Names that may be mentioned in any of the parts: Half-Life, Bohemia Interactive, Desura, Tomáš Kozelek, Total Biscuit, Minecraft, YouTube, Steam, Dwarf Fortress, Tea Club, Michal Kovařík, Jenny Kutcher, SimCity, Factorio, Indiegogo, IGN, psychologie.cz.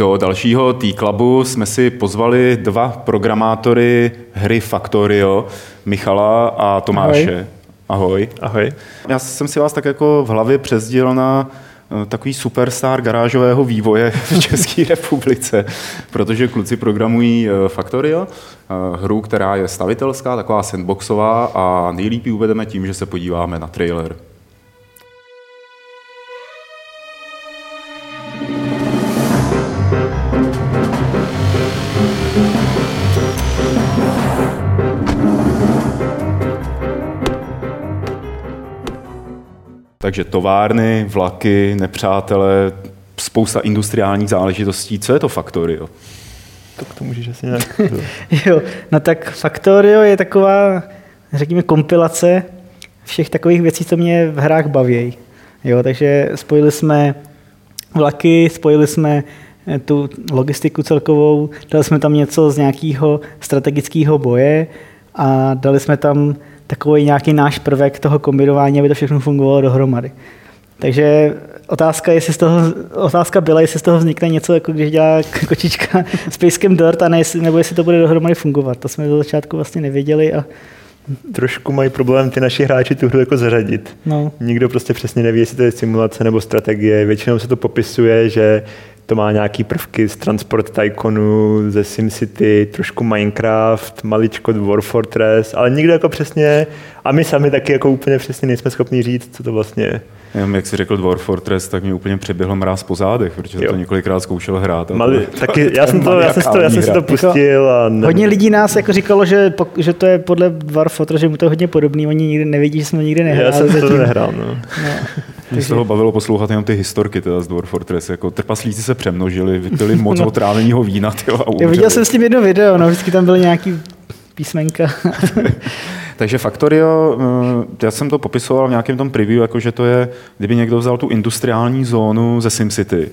Do dalšího Tea Clubu jsme si pozvali dva programátory hry Factorio, Michala a Tomáše. Ahoj. Ahoj. Já jsem si vás tak jako v hlavě přezdil na takový superstar garážového vývoje v České republice, protože kluci programují Factorio, hru, která je stavitelská, taková sandboxová a nejlíp ji uvedeme tím, že se podíváme na trailer. Takže továrny, vlaky, nepřátelé, spousta industriálních záležitostí. Co je to Factorio? Tak to můžeš asi nějak... Jo, no tak Factorio je taková, řekněme, kompilace všech takových věcí, co mě v hrách baví. Jo, takže spojili jsme vlaky, spojili jsme tu logistiku celkovou, dali jsme tam něco z nějakého strategického boje a dali jsme tam takový nějaký náš prvek toho kombinování, aby to všechno fungovalo dohromady. Takže otázka byla, jestli z toho vznikne něco, jako když dělá kočička s pejskem dort, nebo jestli to bude dohromady fungovat. To jsme do začátku vlastně nevěděli. A... Trošku mají problém ty naši hráči tu hru jako zařadit. No. Nikdo prostě přesně neví, jestli to je simulace nebo strategie. Většinou se to popisuje, že to má nějaký prvky z Transport Tycoonu, ze SimCity, trošku Minecraft, maličko Dwarf Fortress, ale nikdo jako přesně, a my sami taky jako úplně přesně nejsme schopni říct, co to vlastně je. Jak jsi řekl Dwarf Fortress, tak mě úplně přeběhl mráz po zádech, protože to několikrát zkoušel hrát. Já jsem si to pustil. A hodně lidí nás jako říkalo, že to je podle Dwarf Fortress, že mu to je hodně podobný, oni nikdy nevědí, že jsme nikdy nehráli. Já jsem to nehrál, no. Mě z toho bavilo poslouchat jenom ty historky teda z Dwarf Fortress, jako trpaslíci se přemnožili, vypili moc otráveného vína, a umřeli. Já viděl jsem s tím jedno video, no, vždycky tam byl nějaký písmenka. Takže Factorio, já jsem to popisoval v nějakém tom preview, jako že to je, kdyby někdo vzal tu industriální zónu ze SimCity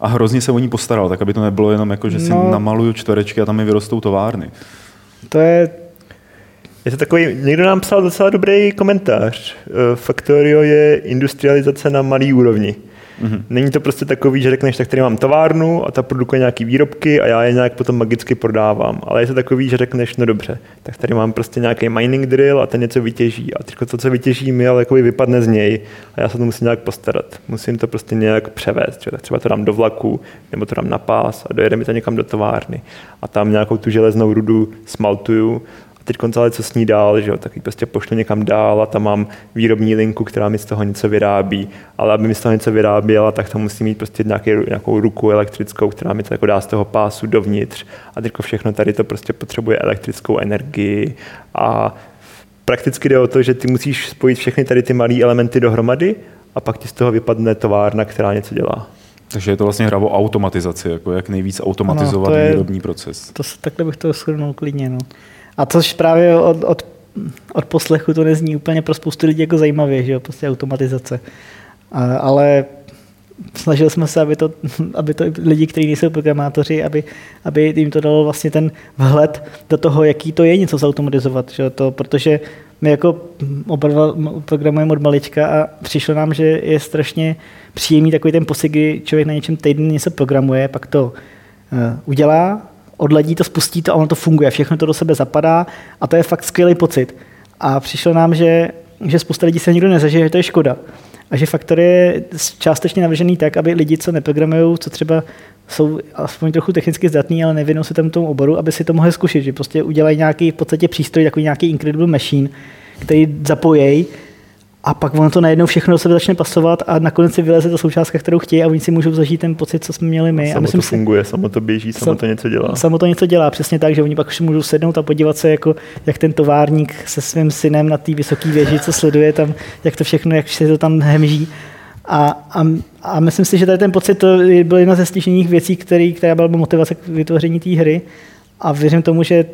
a hrozně se o ní postaral, tak aby to nebylo jenom jako, že si namaluju čtverečky a tam mi vyrostou továrny. Je to takový, někdo nám psal docela dobrý komentář. Factorio je industrializace na malý úrovni. Mm-hmm. Není to prostě takový, že řekneš, tak tady mám továrnu a ta produkuje nějaký výrobky a já je nějak potom magicky prodávám. Ale je to takový, že řekneš, no dobře, tak tady mám prostě nějaký mining drill a ten něco vytěží. A teď to, co vytěží mi, ale jakoby vypadne z něj a já se to musím nějak postarat. Musím to prostě nějak převést. Tak třeba to dám do vlaku, nebo to dám na pás a dojede mi to někam do továrny. A tam nějakou tu železnou rudu smaltuju. Teď konzole, co s ní dál, že jo, tak ji prostě pošlu někam dál a tam mám výrobní linku, která mi z toho něco vyrábí. Ale aby mi z toho něco vyráběla, tak tam musím mít prostě nějakou ruku elektrickou, která mi to jako dá z toho pásu dovnitř. A teď všechno tady to prostě potřebuje elektrickou energii. A prakticky jde o to, že ty musíš spojit všechny tady ty malé elementy dohromady a pak ti z toho vypadne továrna, která něco dělá. Takže je to vlastně hra o automatizaci, jako jak nejvíc automatizovat výrobní proces. To takhle bych to shrnul klidně, no. A což právě od poslechu to nezní úplně pro spoustu lidí jako zajímavě, že jo, prostě automatizace. Ale snažili jsme se, aby to lidi, kteří nejsou programátoři, aby jim to dalo vlastně ten vhled do toho, jaký to je něco zautomatizovat, že jo, to, protože my jako programujeme od malička a přišlo nám, že je strašně příjemný takový ten pocit, kdy člověk na něčem týden něco programuje, pak to udělá, odladí to, spustí to a ono to funguje. Všechno to do sebe zapadá a to je fakt skvělý pocit. A přišlo nám, že spousta lidí se nikdo nezažije, že to je škoda. A že Factorio je částečně navržený tak, aby lidi, co neprogramují, co třeba jsou aspoň trochu technicky zdatní, ale nevěnou se tam tomu oboru, aby si to mohli zkušit. Že prostě udělají nějaký v podstatě přístroj, takový nějaký incredible machine, který zapojejí a pak ono to najednou všechno do sebe začne pasovat a nakonec si vyleze ta součástka, kterou chtějí a oni si můžou zažít ten pocit, co jsme měli my. Samo to funguje, samo to běží, samo to něco dělá. Samo to něco dělá, přesně tak, že oni pak už můžou sednout a podívat se, jako, jak ten továrník se svým synem na té vysoké věži, co sleduje tam, jak to všechno, jak se to tam hemží. A myslím si, že tady ten pocit to byl jedna ze stěžejních věcí, která byla motivace k vytvoření té hry. A věřím tomu, že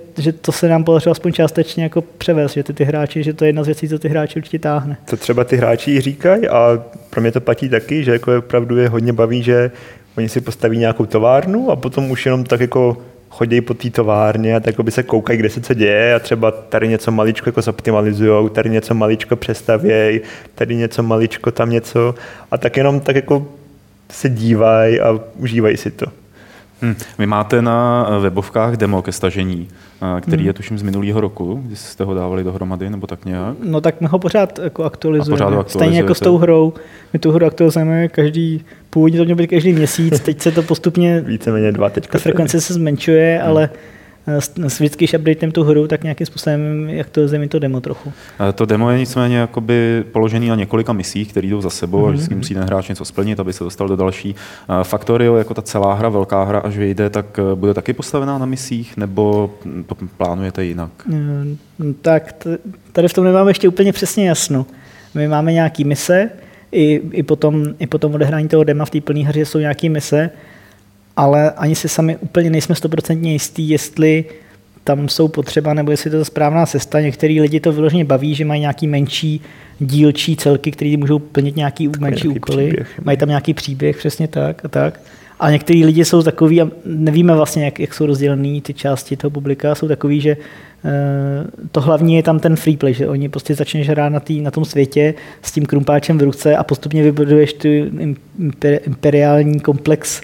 to se nám podařilo aspoň částečně jako převést, že ty hráči, že to je jedna z věcí, co ty hráči určitě táhne. To třeba ty hráči říkají a pro mě to platí taky, že jako opravdu je hodně baví, že oni si postaví nějakou továrnu a potom už jenom tak jako chodí po té továrně a tak by se koukají, kde se co děje a třeba tady něco maličko jako zoptimalizujou, tady něco maličko přestavějí, tady něco maličko, tam něco a tak jenom tak jako se dívají a užívají si to. Vy máte na webovkách demo ke stažení, který je tuším z minulého roku, když jste ho dávali dohromady, nebo tak nějak? No tak my ho pořád jako aktualizujeme. Pořád stejně jako s tou hrou. My tu hru aktualizujeme každý, původně to mělo být každý měsíc, teď se to postupně, víceméně dva teďka. Ta frekvence se zmenšuje, ale s vždycky updatem tu hru, tak nějakým způsobem, jak to zemí to demo trochu. To demo je nicméně jakoby položený na několika misích, které jdou za sebou a vždycky musí ten hráč něco splnit, aby se dostal do další. Factorio, jako ta celá hra, velká hra, až vyjde, tak bude taky postavená na misích, nebo to plánujete jinak? Tak tady v tom nemáme ještě úplně přesně jasno. My máme nějaký mise, i potom odehrání toho dema v té plné hře jsou nějaký mise, ale ani si sami úplně nejsme 100% jistí, jestli tam jsou potřeba, nebo jestli to je správná cesta. Některý lidi to vyloženě baví, že mají nějaký menší dílčí celky, které můžou plnit nějaký menší úkoly. Příběh. Mají tam nějaký příběh, přesně tak a tak. A některý lidi jsou takový, a nevíme vlastně, jak jsou rozdělený ty části toho publika, jsou takový, že to hlavní je tam ten freeplay, že oni prostě začneš hrát na tom světě s tím krumpáčem v ruce a postupně vybuduješ tu imperiální komplex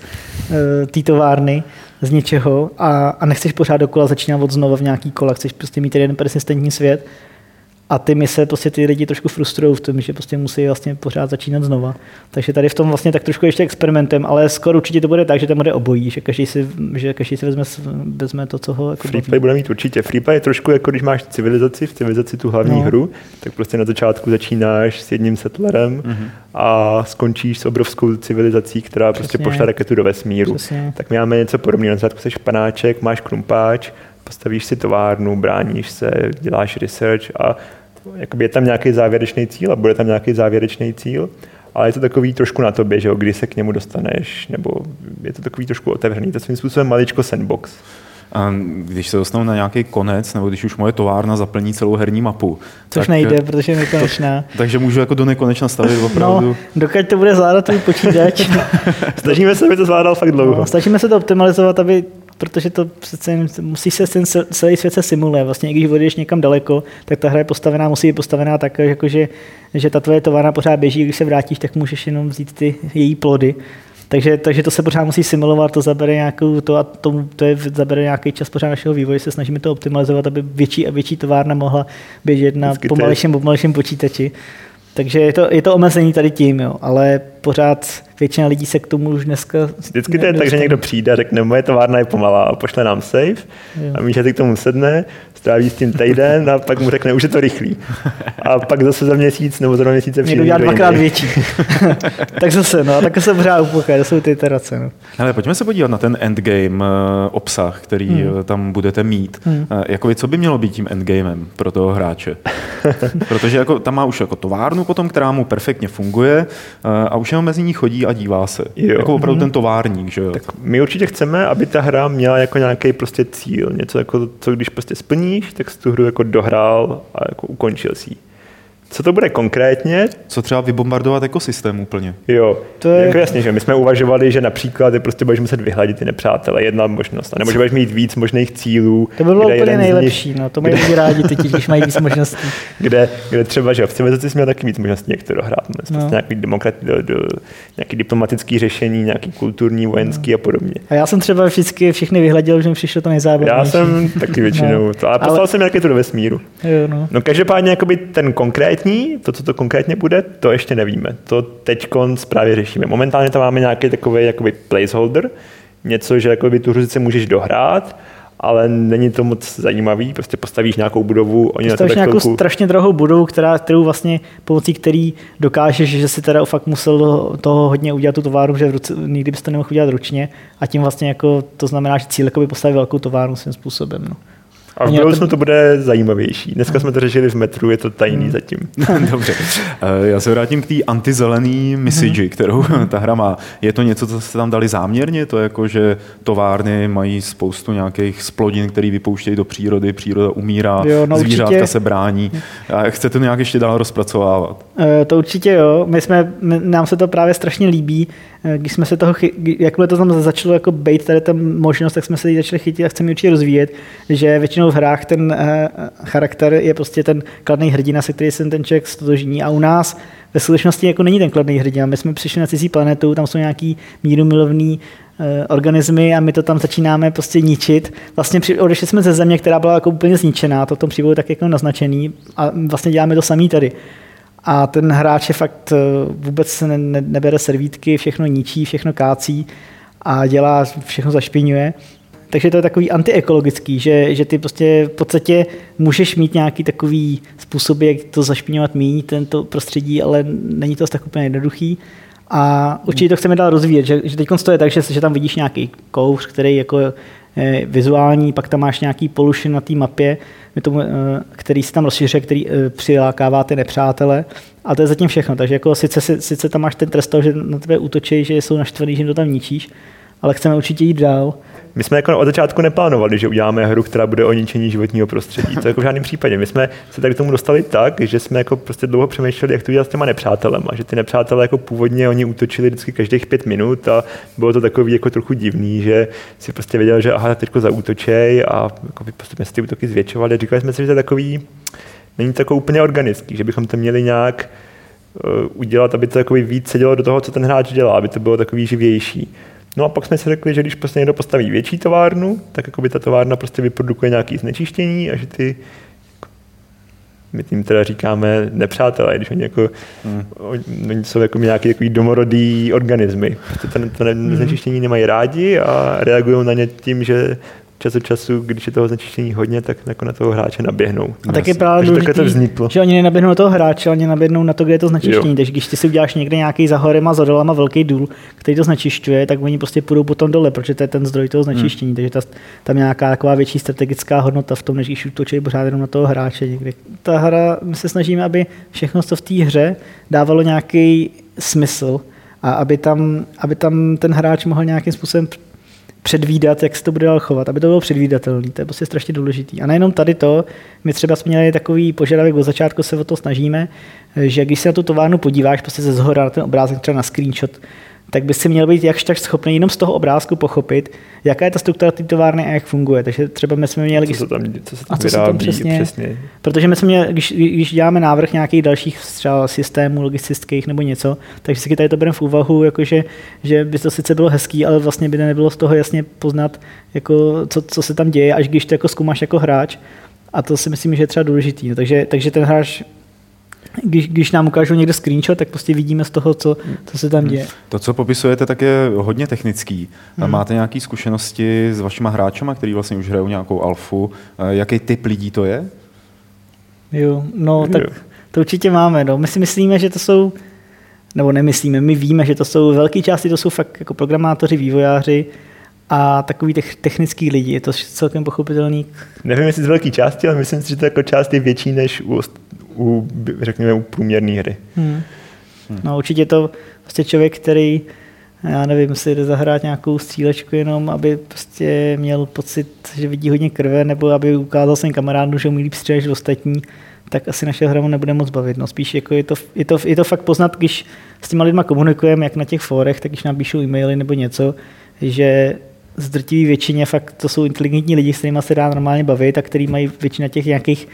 té továrny z něčeho a nechceš pořád dokola začínat od znova v nějaký kola, chceš prostě mít jeden persistentní svět. A ty mise prostě ty lidi trošku frustrují v tom, že prostě musí vlastně pořád začínat znova. Takže tady v tom vlastně tak trošku ještě experimentem, ale skoro určitě to bude tak, že tam bude obojí, že každý si vezme to, co ho jako Freeplay bude mít určitě. Freeplay je trošku jako když máš v civilizaci tu hlavní hru, tak prostě na začátku začínáš s jedním settlerem a skončíš s obrovskou civilizací, která prostě pošle raketu do vesmíru. Přesně. Tak my máme něco podobného. Na začátku seš panáček, máš krumpáč, postavíš si továrnu, bráníš se, děláš research a jakoby je tam nějaký závěrečný cíl a bude tam nějaký závěrečný cíl, ale je to takový trošku na tobě, že jo, kdy se k němu dostaneš, nebo je to takový trošku otevřený, to svým způsobem maličko sandbox. A když se dostanu na nějaký konec, nebo když už moje továrna zaplní celou herní mapu. Což tak, nejde, protože je nekonečná. Takže můžu jako do nekonečna stavit opravdu. No, dokud to bude zvládat tvůj počítač. Snažíme se, aby to zvládal fakt dlouho. No, snažíme se to optimalizovat, aby protože to přece musí se ten celý svět se simuluje. Vlastně i když odjedeš někam daleko, tak ta hra je postavená, musí být postavená tak, že ta tvoje továrna pořád běží, když se vrátíš, tak můžeš jenom vzít ty její plody. Takže to se pořád musí simulovat, to zabere nějakou zabere nějaký čas pořád našeho vývoje, se snažíme to optimalizovat, aby větší a větší továrna mohla běžet na pomalejším počítači. Takže je to omezení tady tím, jo, ale pořád většina lidí se k tomu už dneska vždycky to je tak, že někdo přijde a řekne, moje továrna je pomalá a pošle nám save a Míša si k tomu sedne, stráví s tím týden a pak mu řekne, už je to rychlý. A pak zase za měsíc nebo za 2 měsíce přijde. Někdo dělá 2x větší. Tak zase, no, tak se pořád upokají, to jsou ty iterace. No. Hele, pojďme se podívat na ten endgame obsah, který tam budete mít. Jakoby, co by mělo být tím endgamem pro toho hráče? Protože jako, tam má už jako továrnu potom, která mu perfektně funguje a už jenom mezi ní chodí a dívá se. Jo. Jako opravdu ten továrník, že jo? Tak my určitě chceme, aby ta hra měla jako nějaký prostě cíl, něco jako, co když prostě splníš, tak jsi tu hru jako dohrál a jako ukončil si ji. Co to bude konkrétně? Co třeba vybombardovat ekosystém úplně? Jo, to je jako jasně, že my jsme uvažovali, že například prostě budeš muset vyhladit ty nepřátele, jedna možnost, nebo že budeš mít víc možných cílů. To by bylo úplně nejlepší, nich, no, to mají lidi rádi teď, když mají víc možností. Kde třeba, že v civilizaci jsme měli taky víc možností, jak to dohrát, nějaký diplomatický řešení, nějaký kulturní, vojenský a podobně. A já jsem třeba vždycky všechny vyhladil, že mi přišlo to nejzábavnější. Já jsem taky většinou, ale poslal jsem nějaké to do vesmíru. Jo, no. No každopádně jakoby ten konkrétní to, co to konkrétně bude, to ještě nevíme. To teďkonc právě řešíme. Momentálně tam máme nějaký takový jakoby placeholder, něco, že jakoby tu hru si můžeš dohrát, ale není to moc zajímavý, prostě postavíš nějakou budovu. Oni postavíš nějakou strašně drahou budovu, kterou vlastně pomocí který dokážeš, že si teda fakt musel toho hodně udělat tu továrnu, že nikdy bys to nemohl udělat ručně a tím vlastně jako to znamená, že cíl jakoby postaví velkou továrnu svým způsobem. No. A v budoucnu to bude zajímavější. Dneska jsme to řešili v metru, je to tajný zatím. Dobře. Já se vrátím k té antizelený message, kterou ta hra má. Je to něco, co jste tam dali záměrně? To je jako, že továrny mají spoustu nějakých splodin, které vypouštějí do přírody, příroda umírá, jo, no zvířátka určitě se brání. A chcete to nějak ještě dál rozpracovávat? To určitě jo. Nám se to právě strašně líbí. Když jsme se toho jakmile to tam začalo jako bejt tady ta možnost, tak jsme se ji začali chytit a chceme ji určitě rozvíjet, že většinou v hrách ten charakter je prostě ten kladný hrdina, se který se ten člověk stotožní a u nás ve skutečnosti jako není ten kladný hrdina. My jsme přišli na cizí planetu, tam jsou nějaký mírumilovný organismy a my to tam začínáme prostě ničit. Vlastně odešli jsme ze země, která byla jako úplně zničená, to v tom příběhu tak jako naznačený a vlastně děláme to samý tady. A ten hráč je fakt vůbec nebere servítky, všechno ničí, všechno kácí a dělá, všechno zašpiňuje. Takže to je takový antiekologický, že ty prostě v podstatě můžeš mít nějaký takový způsob, jak to zašpiňovat míň, tento prostředí, ale není to tak úplně jednoduchý. A určitě to chceme dál rozvíjet, že teď to je tak, že tam vidíš nějaký kouř, který jako je vizuální, pak tam máš nějaký pollution na té mapě, který se tam rozšiřuje, který přilákává ty nepřátele. A to je zatím všechno. Takže jako sice tam máš ten trest, že na tebe útočí, že jsou naštvaný, že to tam ničíš, ale chceme určitě jít dál. My jsme jako od začátku neplánovali, že uděláme hru, která bude o ničení životního prostředí. To jako v žádném případě. My jsme se tak k tomu dostali tak, že jsme jako prostě dlouho přemýšleli, jak to udělat s těma nepřátelema. Že ty nepřátelé jako původně oni útočili vždycky každých 5 minut a bylo to takový jako trochu divný, že si prostě věděl, že aha, teďko zaútočej a jako postupně se ty útoky zvětšovaly. Říkali jsme si, že to je takový, není to jako úplně organický, že bychom to měli nějak udělat, aby to takový víc sedělo do toho, co ten hráč dělá, aby to bylo takový živější. No a pak jsme si řekli, že když prostě někdo postaví větší továrnu, tak jako by ta továrna prostě vyprodukuje nějaké znečištění a že ty, my tím teda říkáme nepřátelé, když oni jako, oni jsou jako nějaký takový domorodý organismy. To znečištění nemají rádi a reagují na ně tím, že čas od času, když je toho znečištění hodně, tak jako na toho hráče naběhnou. A tak je právě důležitý, že oni nenaběhnou na toho hráče, oni naběhnou na to, kde je to znečištění. Takže když ty si uděláš někde nějaký za horema, za dolama velký důl, který to znečišťuje, tak oni prostě půjdou potom dole, protože to je ten zdroj toho znečištění. Takže tam nějaká taková větší strategická hodnota v tom, než když útočí pořád jenom na toho hráče někdy. Ta hra, my se snažíme, aby všechno, co v té hře dávalo nějaký smysl a aby tam ten hráč mohl nějakým způsobem předvídat, jak se to bude dál chovat, aby to bylo předvídatelné. To je prostě strašně důležitý. A nejenom tady to, my třeba jsme měli takový požadavek, od začátku se o to snažíme, že když se na tu továrnu podíváš prostě ze zhora na ten obrázek, třeba na screenshot, tak by si měl být jakž tak schopný jenom z toho obrázku pochopit, jaká je ta struktura té továrny a jak funguje. Takže třeba my jsme měli, co se tam vyrábí, přesně. Protože my jsme měli, když děláme návrh nějakých dalších třeba systémů logistických nebo něco, takže si tady to bereme v úvahu, jakože, že by to sice bylo hezký, ale vlastně by nebylo z toho jasně poznat, jako, co se tam děje, až když to jako zkoumáš jako hráč. A to si myslím, že je třeba důležitý. No, takže ten hráč, když nám ukážou někde screenshot, tak prostě vidíme z toho, co se tam děje. To, co popisujete, tak je hodně technický. Máte nějaké zkušenosti s vašima hráčama, který vlastně už hrajou nějakou alfu? Jaký typ lidí to je? Jo, no tak to určitě máme. No. My si myslíme, že to jsou, nebo nemyslíme, my víme, že to jsou velké části, to jsou fakt jako programátoři, vývojáři, a takový technický lidi, je to celkem pochopitelný. Nevím, jestli z velké části, ale myslím si, že to jako část je větší než řekněme, u průměrné hry. No určitě to prostě člověk, který, já nevím, si jde zahrát nějakou střílečku jenom, aby prostě měl pocit, že vidí hodně krve, nebo aby ukázal svým kamarádům, že mu líp stříleš ostatní, tak asi naše hra mu nebude moc bavit. No spíš jako je to fakt poznat, když s těma lidma komunikujeme, jak na těch fórech, tak když nám píšou e-maily nebo něco, že z drtivé většině fakt to jsou inteligentní lidi, s kterými se dá normálně bavit a který mají většina těch nějakých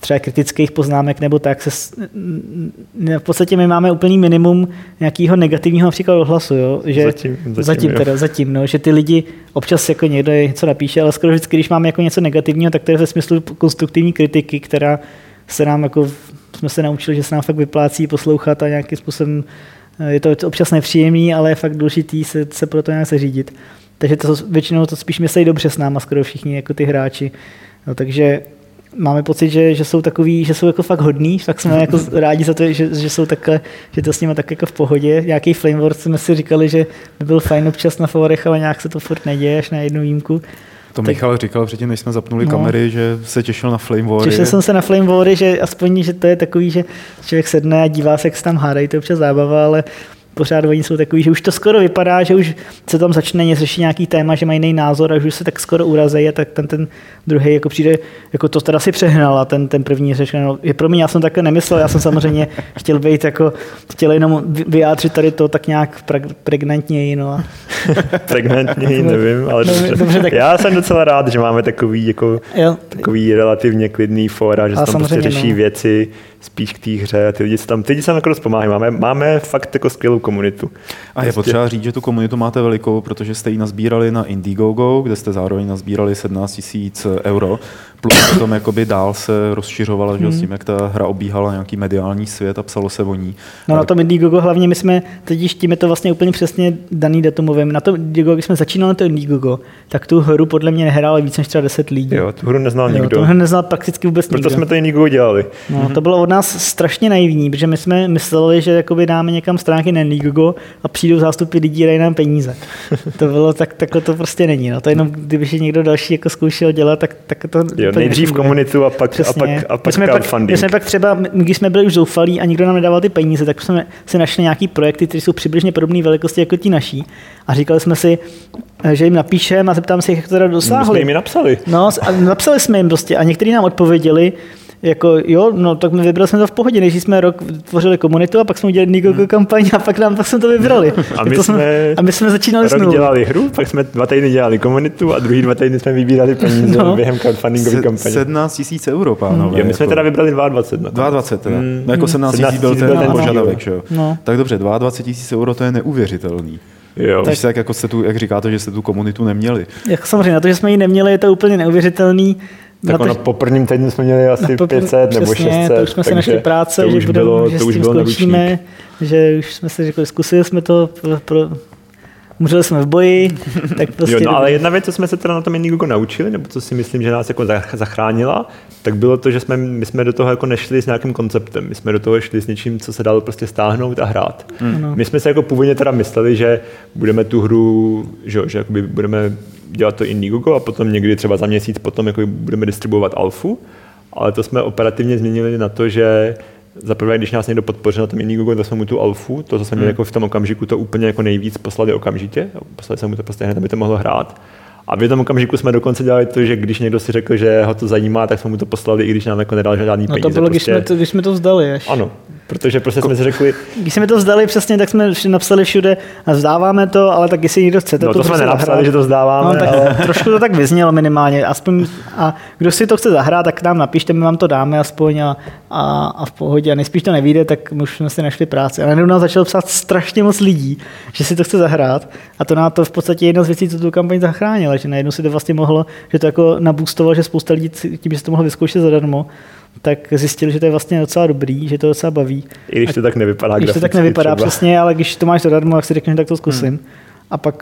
třeba kritických poznámek nebo tak. V podstatě my máme úplný minimum nějakého negativního například ohlasu. Jo? Že zatím no, že ty lidi občas jako někdo něco napíše, ale skoro vždycky, když máme jako něco negativního, tak to je ve smyslu konstruktivní kritiky, která se nám jako, jsme se naučili, že se nám fakt vyplácí poslouchat a nějakým způsobem je to občas nepříjemný, ale je fakt důležitý se pro to nějak seřídit. Takže to většinou to spíš myslejí dobře s náma, skoro všichni jako ty hráči. No, takže máme pocit, že jsou takový, že jsou jako fakt hodný, fakt jsme jako rádi za to, že jsou takhle, že to s nimi tak jako v pohodě. Nějaký Flameword jsme si říkali, že byl fajn občas na fórech, ale nějak se to furt neděje, až na jednu výjimku. To Michal říkal předtím, než jsme zapnuli kamery, že se těšil na Flame Wary. Těšil jsem se na Flame Wary, že aspoň, že to je takový, že člověk sedne a dívá se, jak se tam hádají, to je občas zábava, ale pořád oni jsou takový, že už to skoro vypadá, že už se tam začne něco řešit nějaký téma, že mají jiný názor a už se tak skoro urazejí a tak ten druhý jako přijde, jako to teda si přehnal a ten první řekne, no, je pro mě, já jsem takhle nemyslel, já jsem samozřejmě chtěl být jako, chtěl jenom vyjádřit tady to tak nějak pregnantněji, no a... Pregnantněji, nevím, ale dobře tak... Já jsem docela rád, že máme takový, jako, takový relativně klidný fóra, že se tam prostě řeší věci spíš k té hře a ty lidi se tam jako rozpomáhají. Máme fakt jako skvělou komunitu. A je potřeba říct, že tu komunitu máte velikou, protože jste ji nazbírali na Indiegogo, kde jste zároveň nazbírali 17 000 €, plus potom jakoby dál se rozšiřovala, že s tím, jak ta hra obíhala nějaký mediální svět a psalo se o ní. No na tom Indiegogo hlavně my jsme, totiž tím je to vlastně úplně přesně daný datumovým. Na tom Indiegogo, když jsme začínali to Indiegogo, tak tu hru podle mě nehrálo víc než třeba 10 lidí. Jo, tu hru neznal nikdo. Tu hru neznal prakticky vůbec nikdo. Proto jsme to Indiegogo dělali. No, to bylo od nás strašně naivní, protože my jsme mysleli, že jakoby dáme někam stránky na Indiegogo a přijdou zástupy lidí a dají nám peníze. To bylo tak, takhle to prostě není. No, to jenom kdyby někdo další jako zkoušel dělat, tak to jo, nejdřív komunitu a pak crowdfunding. My jsme pak třeba, když jsme byli už zoufalí a nikdo nám nedával ty peníze, tak jsme si našli nějaký projekty, které jsou přibližně podobné velikosti jako ti naší. A říkali jsme si, že jim napíšeme a zeptám se, jak to teda dosáhli. My jsme jim napsali. No, a napsali jsme jim prostě a někteří nám odpověděli, jako jo, no tak my vybrali jsme to v pohodě, než jsme rok tvořili komunitu a pak jsme udělali Indiegogo kampaň a pak jsme to vybrali. A my jsme začínali s nulou. Dělali hru, pak jsme 2 týdny dělali komunitu a druhý 2 týdny jsme vybírali peníze během crowdfundingové kampaně. 17 000 €, pánové. Jo, my jsme teda vybrali 22. 22 teda. No jako 17 000 byl ten požadavek, jo. No. Tak dobře, 22 000 € to je neuvěřitelný. Jo. Když tak jako se tu, jak říkáte, že jste tu komunitu neměli. Jak samozřejmě, na to, že jsme ji neměli, je to úplně neuvěřitelný. Tak ono po prvním týdnu jsme měli asi 500 nebo 600. To už jsme si našli práce, že s tím skončíme, že už jsme si řekli, zkusili jsme to, můželi jsme v boji. Tak prostě jo, no, ale jedna věc, co jsme se teda na tom Indiegogo naučili, nebo co si myslím, že nás jako zachránila, tak bylo to, že my jsme do toho jako nešli s nějakým konceptem. My jsme do toho šli s něčím, co se dalo prostě stáhnout a hrát. Hmm. My jsme se jako původně teda mysleli, že budeme tu hru, že jakoby budeme dělat to Indiegogo a potom někdy třeba za měsíc potom jako budeme distribuovat alfu, ale to jsme operativně změnili na to, že zaprvé, když nás někdo podpořil na tom Indiegogo, to jsme mu tu alfu, to zase jako v tom okamžiku to úplně jako nejvíc poslali okamžitě, poslali jsme mu to prostě hned, aby to mohlo hrát. A v tom okamžiku jsme dokonce dělali to, že když někdo si řekl, že ho to zajímá, tak jsme mu to poslali, i když nám jako nedal žádný peníze. No to bylo, prostě když jsme to vzdali. Až. Ano, protože prostě jsme si řekli... Když jsme to vzdali přesně, tak jsme napsali všude a vzdáváme to, ale tak jestli někdo chce. No to jsme napsali, že to vzdáváme. No, tak ale... Trošku to tak vyznělo minimálně. Aspoň, a kdo si to chce zahrát, tak nám napište, my vám to dáme aspoň a v pohodě. A nejspíš to nevyjde, tak my už jsme si našli práci. A najednou nám začalo psát strašně moc lidí, že si to chce zahrát. A to nám to v podstatě jedna z věcí, co tu kampaň zachránila. Že najednou si to vlastně mohlo, že to jako nabůstovalo, že spousta lidí tím, že se to mohlo vyzkoušet zadarmo, tak zjistili, že to je vlastně docela dobrý, že to docela baví. I když to tak nevypadá. Když to tak nevypadá třeba. Přesně, ale když to máš zadarmo, tak si řekneš, tak to zkusím.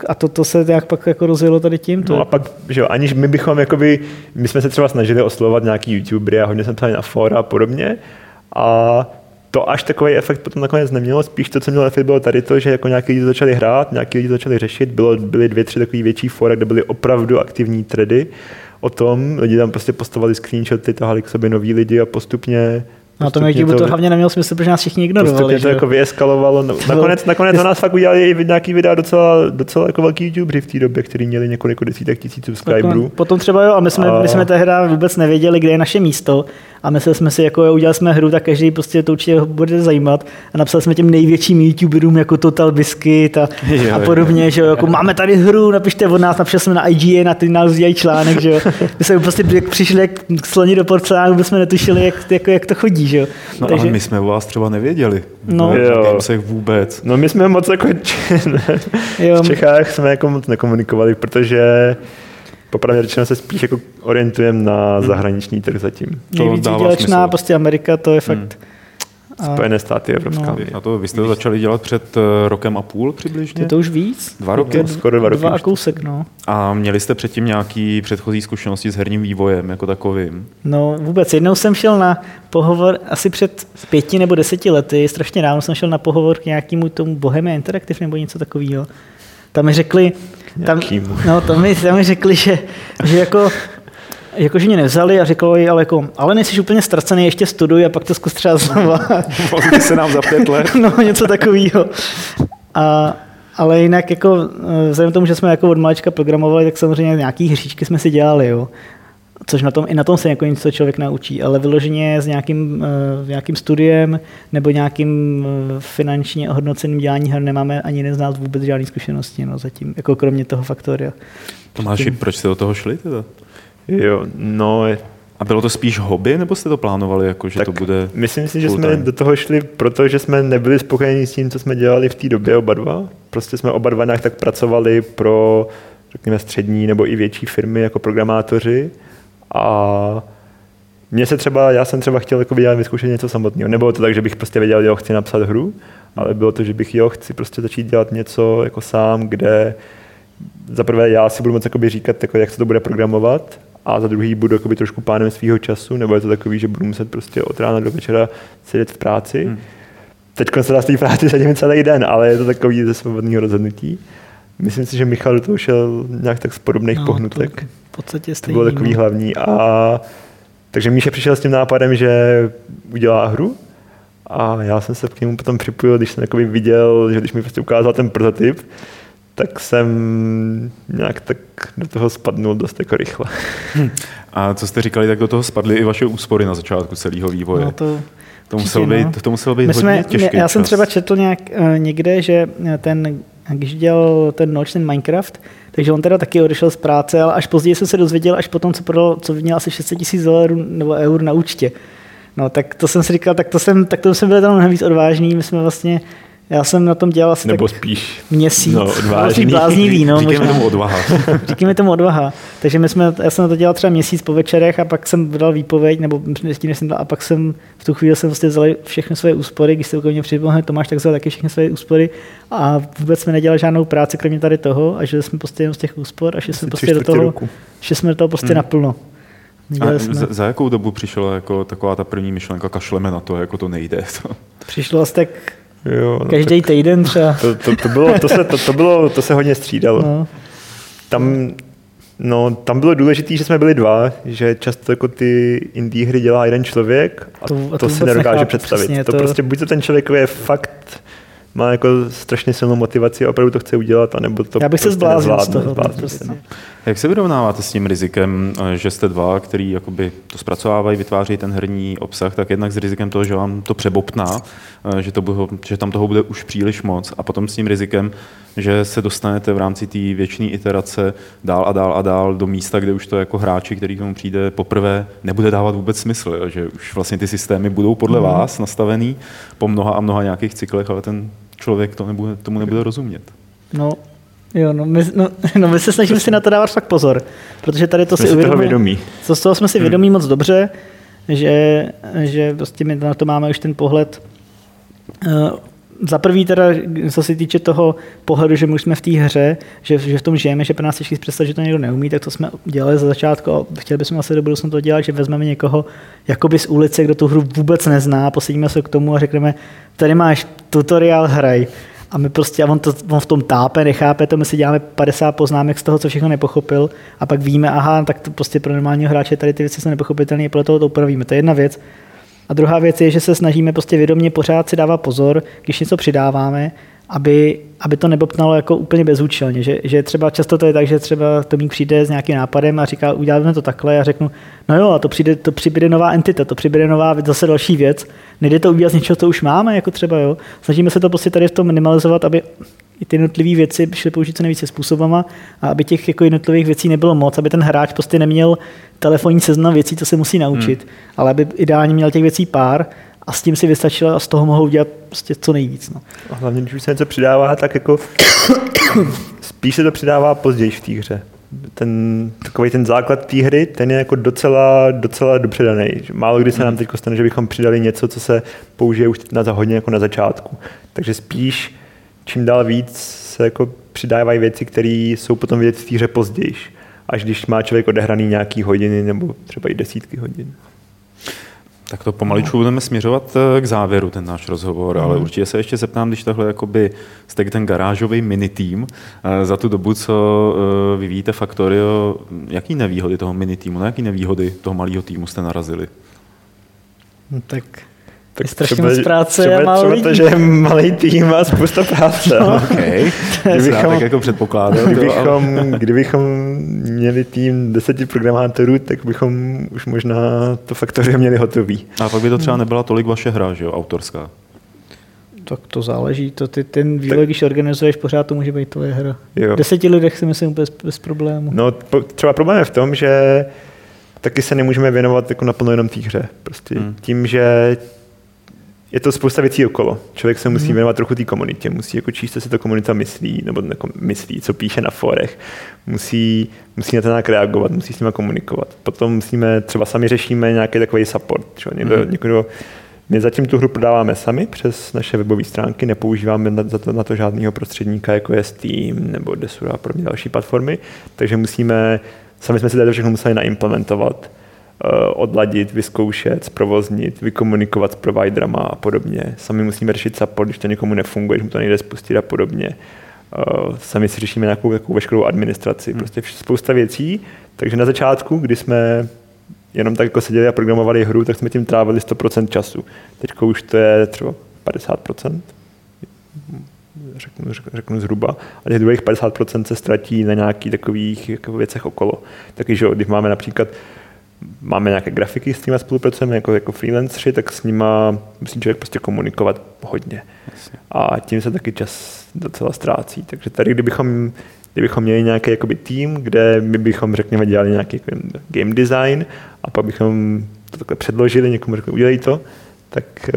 A to se nějak pak jako rozjelo tady tím. No a pak, že jo, aniž my bychom, jakoby, my jsme se třeba snažili oslovovat nějaký youtubery a hodně jsme psali na fóra a podobně. A to až takový efekt potom nakonec nemělo, spíš to, co mělo efekt, bylo tady to, že jako nějaký lidi začali hrát, nějaký lidi začali řešit, byly 2-3 takový větší fora, kde byly opravdu aktivní thready o tom, lidi tam prostě postovali screenshoty, tahali k sobě noví lidi a postupně... Na tom YouTube to hlavně nemělo smysl, protože nás všichni ignorovali. Postupně to jako vyeskalovalo. Nakonec to nás fakt udělali i nějaký videa docela jako velký YouTubeři v té době, kteří měli několik desítek tisíc subscriberů. Potom třeba jo, a my jsme tehdy vůbec nevěděli, kde je naše místo. A mysleli jsme si, jako udělali jsme hru, tak každý prostě to určitě bude zajímat. A napsali jsme těm největším YouTuberům jako Total Biscuit a podobně, že jo, jako máme tady hru, napište od nás, napsali jsme na IGN, na ty nás udělají článek, že jo. My jsme prostě přišli jak sloni do porcelánu, vůbec jsme netušili, jak to chodí. Jo. No takže... ale my jsme o vás třeba nevěděli. No. Se vůbec. No my jsme moc jako v Čechách jsme jako moc nekomunikovali, protože popravdě řečeno se spíš jako orientujeme na zahraniční trh zatím. Nejvíc výdělečná prostě Amerika, to je fakt... Spojené státy, Evropská unie. No. Vy jste to začali dělat před rokem a půl přibližně? To už víc. 2 roky? No, skoro 2 roky. 2 a kousek, no. A měli jste předtím nějaké předchozí zkušenosti s herním vývojem jako takovým? No vůbec. Jednou jsem šel na pohovor, asi před 5 nebo 10 lety, strašně dávno jsem šel na pohovor k nějakému tomu Bohemia Interactive nebo něco takového. Tam mi řekli, že jakože mě nevzali a řeklo jí, ale nejsi úplně ztracený, ještě studuj a pak to zkus třeba znova. Volně se nám za 5 let. No, něco takového. Ale jinak, jako, vzhledem tomu, že jsme jako od malička programovali, tak samozřejmě nějaký hříčky jsme si dělali, jo. Což i na tom se jako něco člověk naučí, ale vyloženě s nějakým studiem nebo nějakým finančně ohodnoceným dělání her nemáme ani jeden z nás vůbec žádný zkušenosti, no, zatím, jako kromě toho Factoria. Tomáši, proč jste do toho šli teda? Jo, no, A bylo to spíš hobby, nebo jste to plánovali, jako, že tak to bude... Myslím si, že jsme do toho šli, protože jsme nebyli spokojeni s tím, co jsme dělali v té době oba dva. Prostě jsme oba dva nějak tak pracovali pro, řekněme, střední nebo i větší firmy jako programátoři. A mě se třeba, já jsem třeba chtěl jako vyzkoušet něco samotného. Nebylo to tak, že bych prostě věděl, že chci napsat hru, ale bylo to, že bych chci prostě začít dělat něco jako sám, kde za prvé já si budu moc říkat, jako, jak se to bude programovat, a za druhý budu jakoby trošku pánem svého času, nebo je to takový, že budu muset prostě od rána do večera sedět v práci. Teďko se dá z té práci sedím celý den, ale je to takový ze svobodného rozhodnutí. Myslím si, že Michal do toho šel nějak tak z podobných pohnutek. V podstatě stejný. To bylo takový hlavní. A takže Míša přišel s tím nápadem, že udělá hru, a já jsem se k němu potom připojil, když jsem viděl, že když mi prostě ukázal ten prototyp, tak jsem nějak tak do toho spadnul dost jako rychle. A co jste říkali, tak do toho spadly i vaše úspory na začátku celého vývoje. No to muselo být hodně těžký. Já jsem třeba četl někde, že když dělal ten Noč, ten Minecraft, takže on teda taky odešel z práce, ale až později jsem se dozvěděl, až potom, co prodal, co měl asi $600,000 nebo eur na účtě. No tak to jsem si říkal, tak to jsem byl tam mnohem víc odvážný, my jsme vlastně... Já jsem na tom dělal asi nebo tak spíš měsíc. No, odvážný. Bláznivý, no, říkáme tomu odvaha. Říkáme tomu odvaha. Takže já jsem na to dělal třeba měsíc po večerech a pak jsem dal výpověď, nebo předtím, než jsem dal, a pak jsem v tu chvíli vlastně vzal všechny své úspory, když se ke mně připomenul Tomáš, tak vzal taky všechny své úspory a vůbec jsme nedělali žádnou práci, kromě tady toho, a že jsme prostě jenom z těch úspor a že jsme prostě do toho, prostě naplno. A za jakou dobu přišla jako taková ta první myšlenka, kašleme na to, jako to nejde? Přišlo asi tak každý týden třeba. To se hodně střídalo. No. Tam bylo důležité, že jsme byli dva, že často jako ty indie hry dělá jeden člověk a to si nedokáže představit. Přesně, to prostě buď to ten člověk je fakt, má jako strašně silnou motivaci a opravdu to chce udělat, anebo to já bych prostě se zvládl z toho. Jak se vyrovnáváte s tím rizikem, že jste dva, který jakoby to zpracovávají, vytváří ten herní obsah, tak jednak s rizikem toho, že vám to přebopná, že tam toho bude už příliš moc, a potom s tím rizikem, že se dostanete v rámci té věčné iterace dál a dál a dál do místa, kde už to jako hráči, který k tomu přijde poprvé, nebude dávat vůbec smysl, že už vlastně ty systémy budou podle vás nastavený po mnoha a mnoha nějakých cyklech, ale ten člověk tomu nebude rozumět. My se snažíme si na to dávat fakt pozor, protože tady to si uvědomíme. Co z toho jsme si vědomí moc dobře, že prostě my na to máme už ten pohled. Za prvý teda, co se týče toho pohledu, že my jsme v té hře, že v tom žijeme, že pro nás těžký představit, že to někdo neumí, tak to jsme dělali za začátku a chtěli bychom asi do budoucna to dělat, že vezmeme někoho jakoby z ulice, kdo tu hru vůbec nezná, posadíme se k tomu a řekneme, tady máš tutoriál, hraj. A my prostě, on v tom tápe, nechápe to, my si děláme 50 poznámek z toho, co všechno nepochopil, a pak víme, tak to prostě pro normálního hráče tady ty věci jsou nepochopitelné, a podle toho to upravíme. To je jedna věc. A druhá věc je, že se snažíme prostě vědomě pořád si dávat pozor, když něco přidáváme, aby to nebobtnalo jako úplně bezúčelně. Že třeba často to je tak, že třeba Tomík přijde s nějakým nápadem a říká, uděláme to takhle, a řeknu, a to přibude nová entita, to přibude nová zase další věc. Nejde to udělat z něčeho, co už máme, jako třeba, jo. Snažíme se to prostě tady v tom minimalizovat, aby i ty jednotlivé věci šly použít co nejvíce způsobama a aby těch jako jednotlivých věcí nebylo moc, aby ten hráč prostě neměl telefonní seznam věcí, co se musí naučit, ale aby ideálně měl těch věcí pár. A s tím si vystačilo a z toho mohou dělat prostě co nejvíc. No. A hlavně, když už se něco přidává, tak jako spíš se to přidává později v té hře. Ten základ té hry, ten je jako docela dobře daný. Málo kdy se nám teď stane, že bychom přidali něco, co se použije už hodně jako na začátku. Takže spíš čím dál víc se jako přidávají věci, které jsou potom vidět v té hře později. Až když má člověk odehraný nějaký hodiny nebo třeba i desítky hodin. Tak to pomaličku budeme směřovat k závěru, ten náš rozhovor, ale určitě se ještě zeptám, když takhle jakoby jste ten garážový minitým, za tu dobu, co vyvíjíte Factorio, jaký nevýhody toho minitýmu, na jaký nevýhody toho malého týmu jste narazili? No tak strašně moc práce a málo lidí. Třeba to, že malý tým má spousta práce. No. Okay. Kdybychom měli tým 10 programátorů, tak bychom už možná to Factorio měli hotový. A pak by to třeba nebyla tolik vaše hra, že jo, autorská? Tak to záleží. Ten vývoj, když organizuješ, pořád to může být tvoje hra. Jo. 10 lidech si myslím bez problému. No, třeba problém je v tom, že taky se nemůžeme věnovat jako naplno jenom té hře. Prostě tím, že je to spousta věcí okolo. Člověk se musí věnovat trochu té komunitě, musí jako číst, co si to komunita myslí, nebo jako myslí, co píše na fórech. Musí na to nějak reagovat, musí s nima komunikovat. Potom musíme, třeba sami řešíme nějaký takový support. My zatím tu hru prodáváme sami přes naše webové stránky, nepoužíváme na to žádného prostředníka, jako je Steam nebo Desura a podobně další platformy, takže musíme, sami jsme si tady všechno museli naimplementovat, odladit, vyzkoušet, zprovoznit, vykomunikovat s providerama a podobně. Sami musíme řešit support, když to někomu nefunguje, když mu to nejde spustit a podobně. Sami si řešíme nějakou takovou veškerou administraci, prostě spousta věcí, takže na začátku, kdy jsme jenom tak jako seděli a programovali hru, tak jsme tím trávili 100% času. Teď už to je třeba 50%, řeknu zhruba, a těch druhých 50% se ztratí na nějakých takových jako věcech okolo. Taky, že když máme například nějaké grafiky, s nimi spolupracujeme jako freelanceri, tak s nima musí člověk prostě komunikovat hodně. Jasně. A tím se taky čas docela ztrácí. Takže tady, kdybychom měli nějaký jakoby tým, kde my bychom, řekněme, dělali nějaký game design a pak bychom to takhle předložili, někomu řekli, udělej to, tak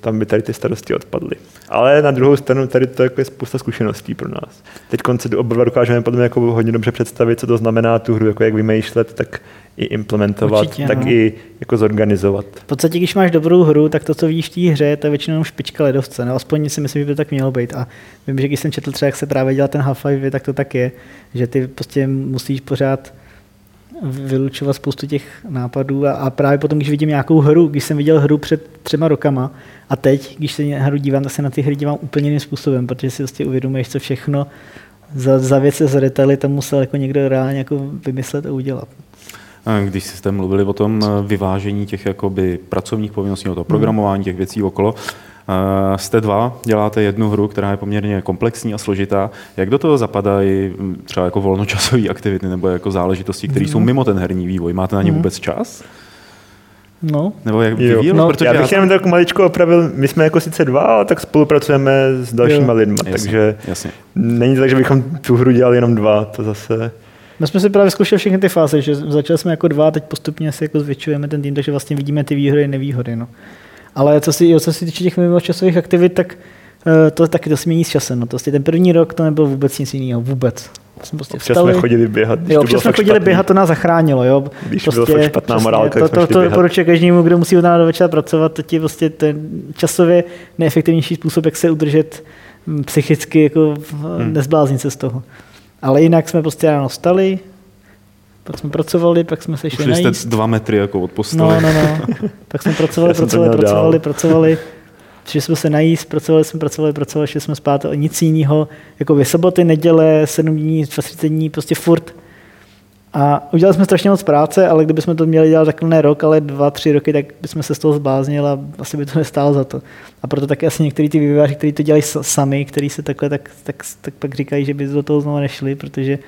tam by tady ty starosti odpadly. Ale na druhou stranu tady to jako je spousta zkušeností pro nás. Teď konce oba dokážeme podle mě jako hodně dobře představit, co to znamená tu hru, jako jak vymýšlet, tak i implementovat, určitě, tak no. I jako zorganizovat. V podstatě, když máš dobrou hru, tak to, co vidíš v té hře, to je většinou špička ledovce. No, aspoň si myslím, že by to tak mělo být. A vím, že když jsem četl třeba, jak se právě dělá ten Half-Life, tak to tak je, že ty prostě musíš pořád vylučovat spoustu těch nápadů a právě potom, když vidím nějakou hru, když jsem viděl hru před 3 roky a teď, když se na hru dívám, tak se na ty hry dívám úplně jiným způsobem, protože si vlastně uvědomuješ, co všechno za věce, za detaily tam musel jako někdo reálně jako vymyslet a udělat. Když jste mluvili o tom vyvážení těch jakoby pracovních povinností, o to programování těch věcí okolo, jste dva, děláte jednu hru, která je poměrně komplexní a složitá. Jak do toho zapadají třeba jako volnočasové aktivity nebo jako záležitosti, které jsou mimo ten herní vývoj? Máte na ně vůbec čas? No. Nebo jak vyvíjel? No, já bych jenom tak maličko opravil, my jsme jako sice dva, ale tak spolupracujeme s dalšíma lidma, takže není to tak, že bychom tu hru dělali jenom dva, to zase... My jsme si právě zkoušeli všechny ty fáze, že začali jsme jako dva, teď postupně si jako zvětšujeme ten tým, takže vlastně vidíme ty výhody a nevýhody. No. Ale co se týče těch mimočasových aktivit, tak to taky to se mění s časem. No. Ten první rok to nebylo vůbec nic jiného, vůbec. Občas jsme chodili běhat, to nás zachránilo. Jo. Když prostě, byla fakt špatná morálka, tak jsme šli běhat. To doporučuji každému, kdo musí od rána do večera pracovat, to je prostě ten časově nejefektivnější způsob, jak se udržet psychicky, jako nezbláznit se z toho. Ale jinak jsme prostě ráno vstali, pak jsme pracovali, pak jsme se šli najít. Ušli jste 2 metry jako od postele. No. Pak jsme pracovali. Šli jsme se najíst, pracovali, šli jsme spát a nic jiného. Jako by soboty, neděle, 7 dní, 30 dní, prostě furt. A udělali jsme strašně moc práce, ale kdybychom to měli dělat takhle ne rok, ale 2-3 roky, tak bychom se z toho zbláznili a asi by to nestálo za to. A proto taky asi některý ty vývojáři, kteří to dělají sami, kteří se takhle tak pak říkají, že by do toho znovu nešli, protože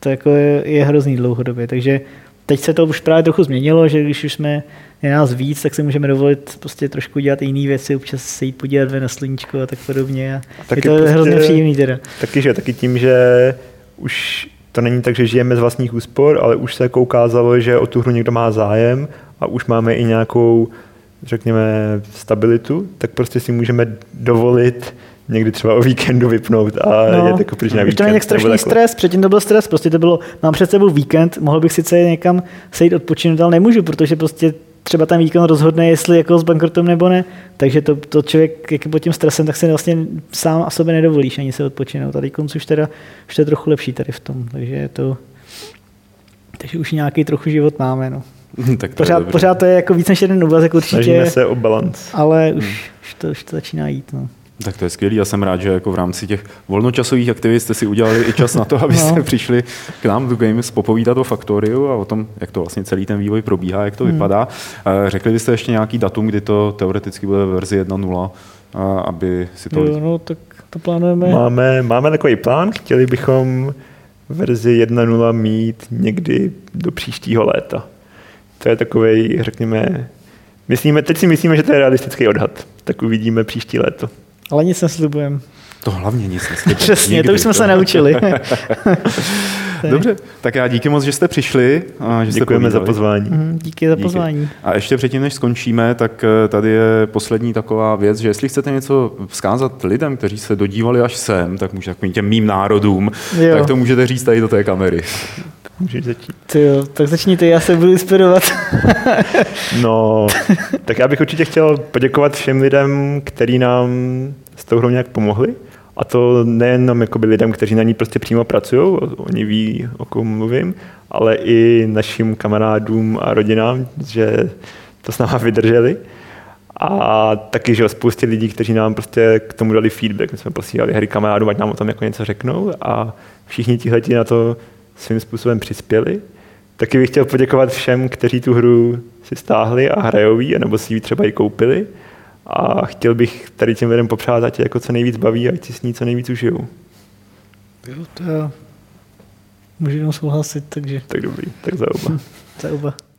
to jako je hrozný dlouhodobě. Takže teď se to už právě trochu změnilo, že když už je nás víc, tak si můžeme dovolit prostě trošku dělat jiné věci, občas se jít podívat na sluníčko a tak podobně. A je to prostě hrozně příjemný teda. Taky tím, že už to není tak, že žijeme z vlastních úspor, ale už se jako ukázalo, že o tu hru někdo má zájem a už máme i nějakou, řekněme, stabilitu, tak prostě si můžeme dovolit někdy třeba o víkendu vypnout a je jako pryč na víkend. To není tak strašný stres, předtím to byl stres, prostě to bylo, mám před sebou víkend, mohl bych sice někam sejít odpočinout, ale nemůžu, protože prostě třeba ten víkend rozhodne, jestli jako s bankrotem nebo ne, takže to člověk jak je pod tím stresem, tak se vlastně sám a sobě nedovolíš ani se odpočinout. A teďkonc už to je trochu lepší tady v tom, takže už nějaký trochu život máme. No. Tak pořád to je jako víc než jeden úvazek určitě. Snažíme se o balans. Ale už to začíná jít. No. Tak to je skvělý, já jsem rád, že jako v rámci těch volnočasových aktivit jste si udělali i čas na to, abyste přišli k nám do Games popovídat o Factoriu a o tom, jak to vlastně celý ten vývoj probíhá, jak to vypadá. Řekli byste ještě nějaký datum, kdy to teoreticky bude ve verzi 1.0, aby si to... No, tak to plánujeme. Máme takový plán, chtěli bychom verzi 1.0 mít někdy do příštího léta. To je takovej, řekněme, teď si myslíme, že to je realistický odhad, tak uvidíme příští léto. Ale nic neslibujeme. To hlavně nic neslibujeme. Přesně, nikdy, to už jsme se naučili. Dobře, tak já díky moc, že jste přišli. A že děkujeme za pozvání. Díky za pozvání. Díky. A ještě předtím, než skončíme, tak tady je poslední taková věc, že jestli chcete něco vzkázat lidem, kteří se dodívali až sem, tak můžete takovým těm mým národům, jo, tak to můžete říct tady do té kamery. Můžeš začít. Jo, tak začni ty, já se budu inspirovat. No, tak já bych určitě chtěl poděkovat všem lidem, kteří nám s tou hrou nějak pomohli. A to nejenom lidem, kteří na ní prostě přímo pracují, oni ví, o kom mluvím, ale i našim kamarádům a rodinám, že to s náma vydrželi. A taky, že spoustě lidí, kteří nám prostě k tomu dali feedback. My jsme posílali hry kamarádům, ať nám o tom jako něco řeknou, a všichni tihleti na to svým způsobem přispěli. Taky bych chtěl poděkovat všem, kteří tu hru si stáhli a hrajou ji, nebo si ji třeba i koupili. A chtěl bych tady těm lidem popřát, ať jako co nejvíc baví a ať si s ní co nejvíc užijou. Jo, to já můžu jenom souhlasit, takže... Tak dobrý, tak za oba. Za oba.